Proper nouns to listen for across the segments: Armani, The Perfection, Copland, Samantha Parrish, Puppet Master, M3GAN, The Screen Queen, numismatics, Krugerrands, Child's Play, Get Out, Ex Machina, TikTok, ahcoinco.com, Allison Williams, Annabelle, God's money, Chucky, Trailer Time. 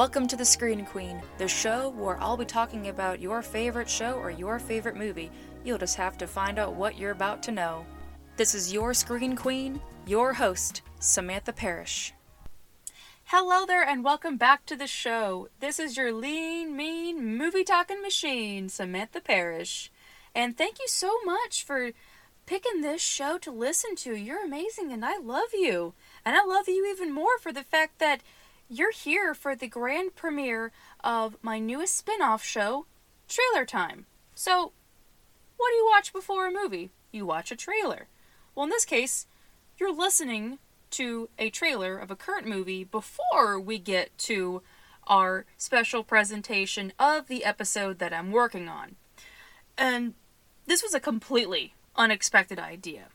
Welcome to The Screen Queen, the show where I'll be talking about your favorite show or your favorite movie. You'll just have to find out what you're about to know. This is your Screen Queen, your host, Samantha Parrish. Hello there and welcome back to the show. This is your lean, mean, movie-talking machine, Samantha Parrish. And thank you so much for picking this show to listen to. You're amazing and I love you. And I love you even more for the fact that you're here for the grand premiere of my newest spin-off show, Trailer Time. So, what do you watch before a movie? You watch a trailer. Well, in this case, you're listening to a trailer of a current movie before we get to our special presentation of the episode that I'm working on. And this was a completely unexpected idea.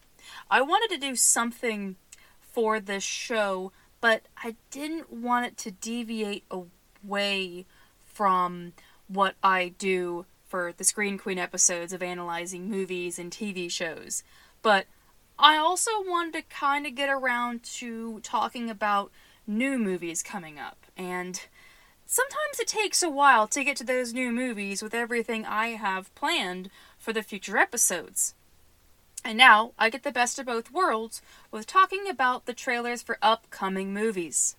I wanted to do something for this show, but I didn't want it to deviate away from what I do for the Screen Queen episodes of analyzing movies and TV shows. But I also wanted to kind of get around to talking about new movies coming up. And sometimes it takes a while to get to those new movies with everything I have planned for the future episodes. And now I get the best of both worlds with talking about the trailers for upcoming movies.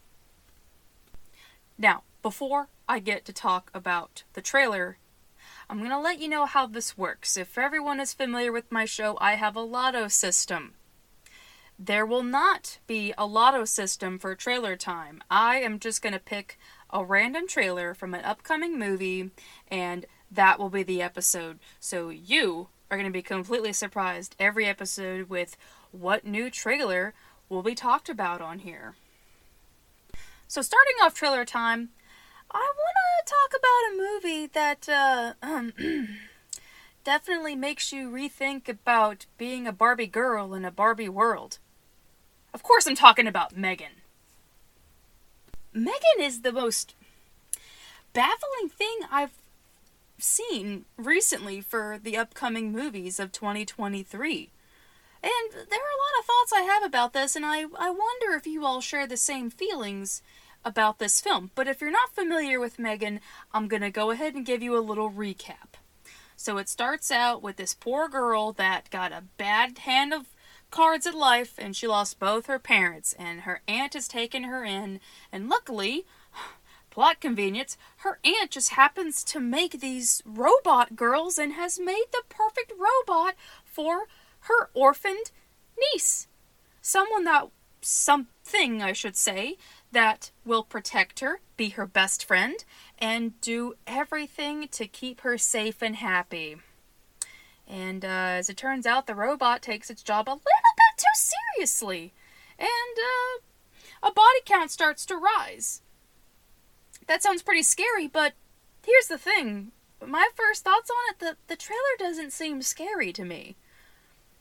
Now, before I get to talk about the trailer, I'm going to let you know how this works. If everyone is familiar with my show, I have a lotto system. There will not be a lotto system for Trailer Time. I am just going to pick a random trailer from an upcoming movie, and that will be the episode. So you are going to be completely surprised every episode with what new trailer will be talked about on here. So starting off Trailer Time, I want to talk about a movie that definitely makes you rethink about being a Barbie girl in a Barbie world. Of course I'm talking about M3GAN. M3GAN is the most baffling thing I've seen recently for the upcoming movies of 2023. And there are a lot of thoughts I have about this, and I wonder if you all share the same feelings about this film. But if you're not familiar with M3GAN, I'm going to go ahead and give you a little recap. So it starts out with this poor girl that got a bad hand of cards at life, and she lost both her parents, and her aunt has taken her in, and luckily, plot convenience, her aunt just happens to make these robot girls and has made the perfect robot for her orphaned niece. Something that will protect her, be her best friend, and do everything to keep her safe and happy. And as it turns out, the robot takes its job a little bit too seriously, and a body count starts to rise. That sounds pretty scary, but here's the thing. My first thoughts on it, the trailer doesn't seem scary to me.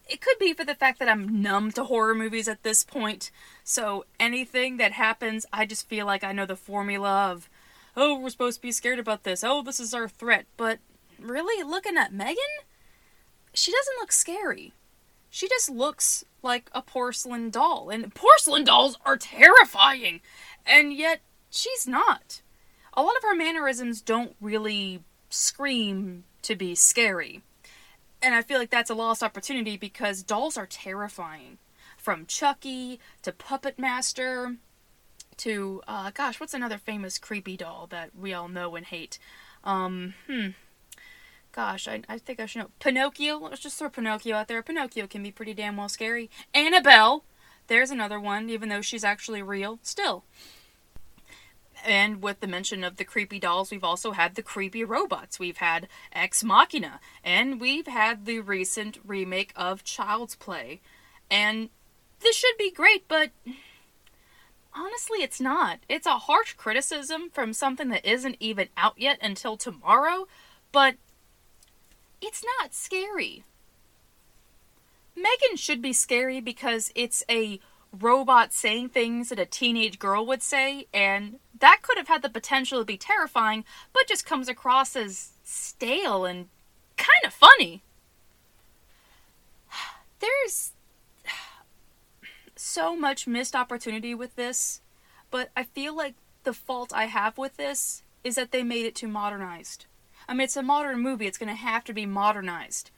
It could be for the fact that I'm numb to horror movies at this point, so anything that happens, I just feel like I know the formula of, oh, we're supposed to be scared about this, oh, this is our threat, but really, looking at M3GAN, she doesn't look scary. She just looks like a porcelain doll, and porcelain dolls are terrifying, and yet she's not. A lot of her mannerisms don't really scream to be scary. And I feel like that's a lost opportunity because dolls are terrifying. From Chucky, to Puppet Master, to, what's another famous creepy doll that we all know and hate? I think I should know. Pinocchio, let's just throw Pinocchio out there. Pinocchio can be pretty damn well scary. Annabelle, there's another one, even though she's actually real, still. And with the mention of the creepy dolls, we've also had the creepy robots. We've had Ex Machina. And we've had the recent remake of Child's Play. And this should be great, but honestly, it's not. It's a harsh criticism from something that isn't even out yet until tomorrow, but it's not scary. M3GAN should be scary because it's a robot saying things that a teenage girl would say, and that could have had the potential to be terrifying, but just comes across as stale and kind of funny. There's so much missed opportunity with this, but I feel like the fault I have with this is that they made it too modernized. I mean, it's a modern movie. It's going to have to be modernized.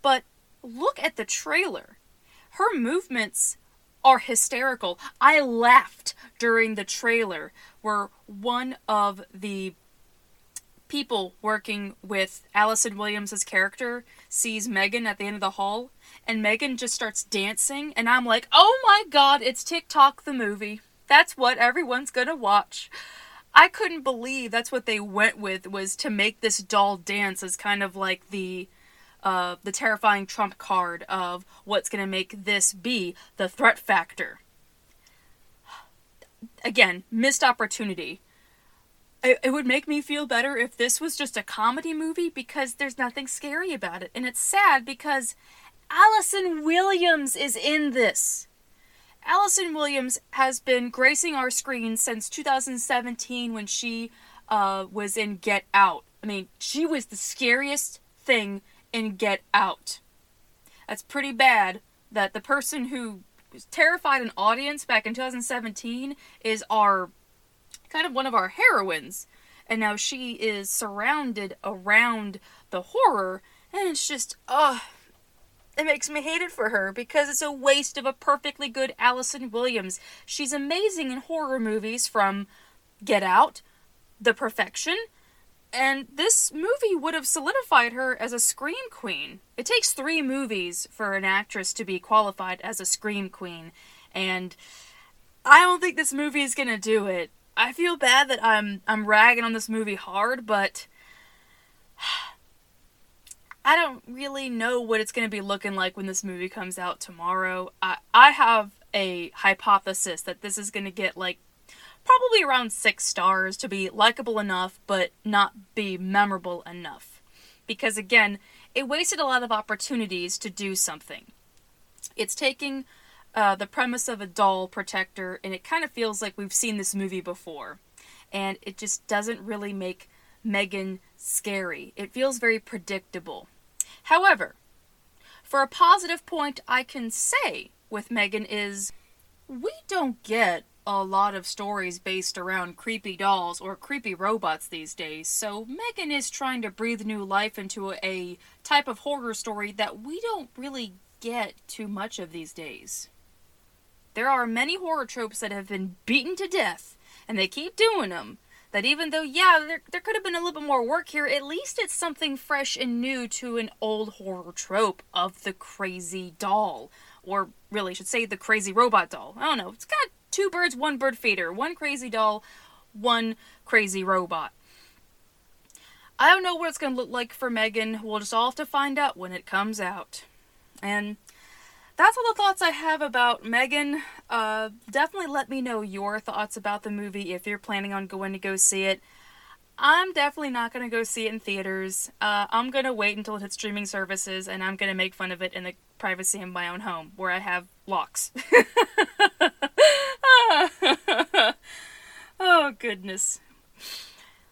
But look at the trailer. Her movements are hysterical. I laughed during the trailer where one of the people working with Allison Williams' character sees M3GAN at the end of the hall, and M3GAN just starts dancing, and I'm like, oh my god, it's TikTok the movie. That's what everyone's gonna watch. I couldn't believe that's what they went with, was to make this doll dance as kind of like the terrifying trump card of what's gonna make this be the threat factor. Again, missed opportunity. It would make me feel better if this was just a comedy movie, because there's nothing scary about it. And it's sad because Allison Williams is in this. Allison Williams has been gracing our screen since 2017 when she was in Get Out. I mean, she was the scariest thing in Get Out. That's pretty bad that the person who terrified an audience back in 2017 is our... kind of one of our heroines, and now she is surrounded around the horror, and it's just, it makes me hate it for her, because it's a waste of a perfectly good Allison Williams. She's amazing in horror movies, from Get Out, The Perfection, and this movie would have solidified her as a scream queen. It takes 3 movies for an actress to be qualified as a scream queen, and I don't think this movie is gonna do it. I feel bad that I'm ragging on this movie hard, but I don't really know what it's going to be looking like when this movie comes out tomorrow. I have a hypothesis that this is going to get, like, probably around 6 stars to be likable enough, but not be memorable enough. Because, again, it wasted a lot of opportunities to do something. It's taking... the premise of a doll protector, and it kind of feels like we've seen this movie before. And it just doesn't really make M3GAN scary. It feels very predictable. However, for a positive point I can say with M3GAN is we don't get a lot of stories based around creepy dolls or creepy robots these days, so M3GAN is trying to breathe new life into a type of horror story that we don't really get too much of these days. There are many horror tropes that have been beaten to death, and they keep doing them, that even though, yeah, there could have been a little bit more work here, at least it's something fresh and new to an old horror trope of the crazy doll. Or, really, I should say the crazy robot doll. I don't know. It's got 2 birds, 1 bird feeder. 1 crazy doll, 1 crazy robot. I don't know what it's going to look like for M3GAN. We'll just all have to find out when it comes out. And that's all the thoughts I have about M3GAN. Definitely let me know your thoughts about the movie if you're planning on going to go see it. I'm definitely not going to go see it in theaters. I'm going to wait until it hits streaming services, and I'm going to make fun of it in the privacy of my own home, where I have locks. Oh, goodness.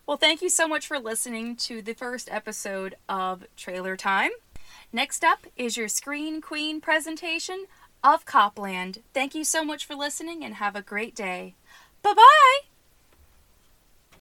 Well, thank you so much for listening to the first episode of Trailer Time. Next up is your Screen Queen presentation of Copland. Thank you so much for listening, and have a great day. Bye-bye!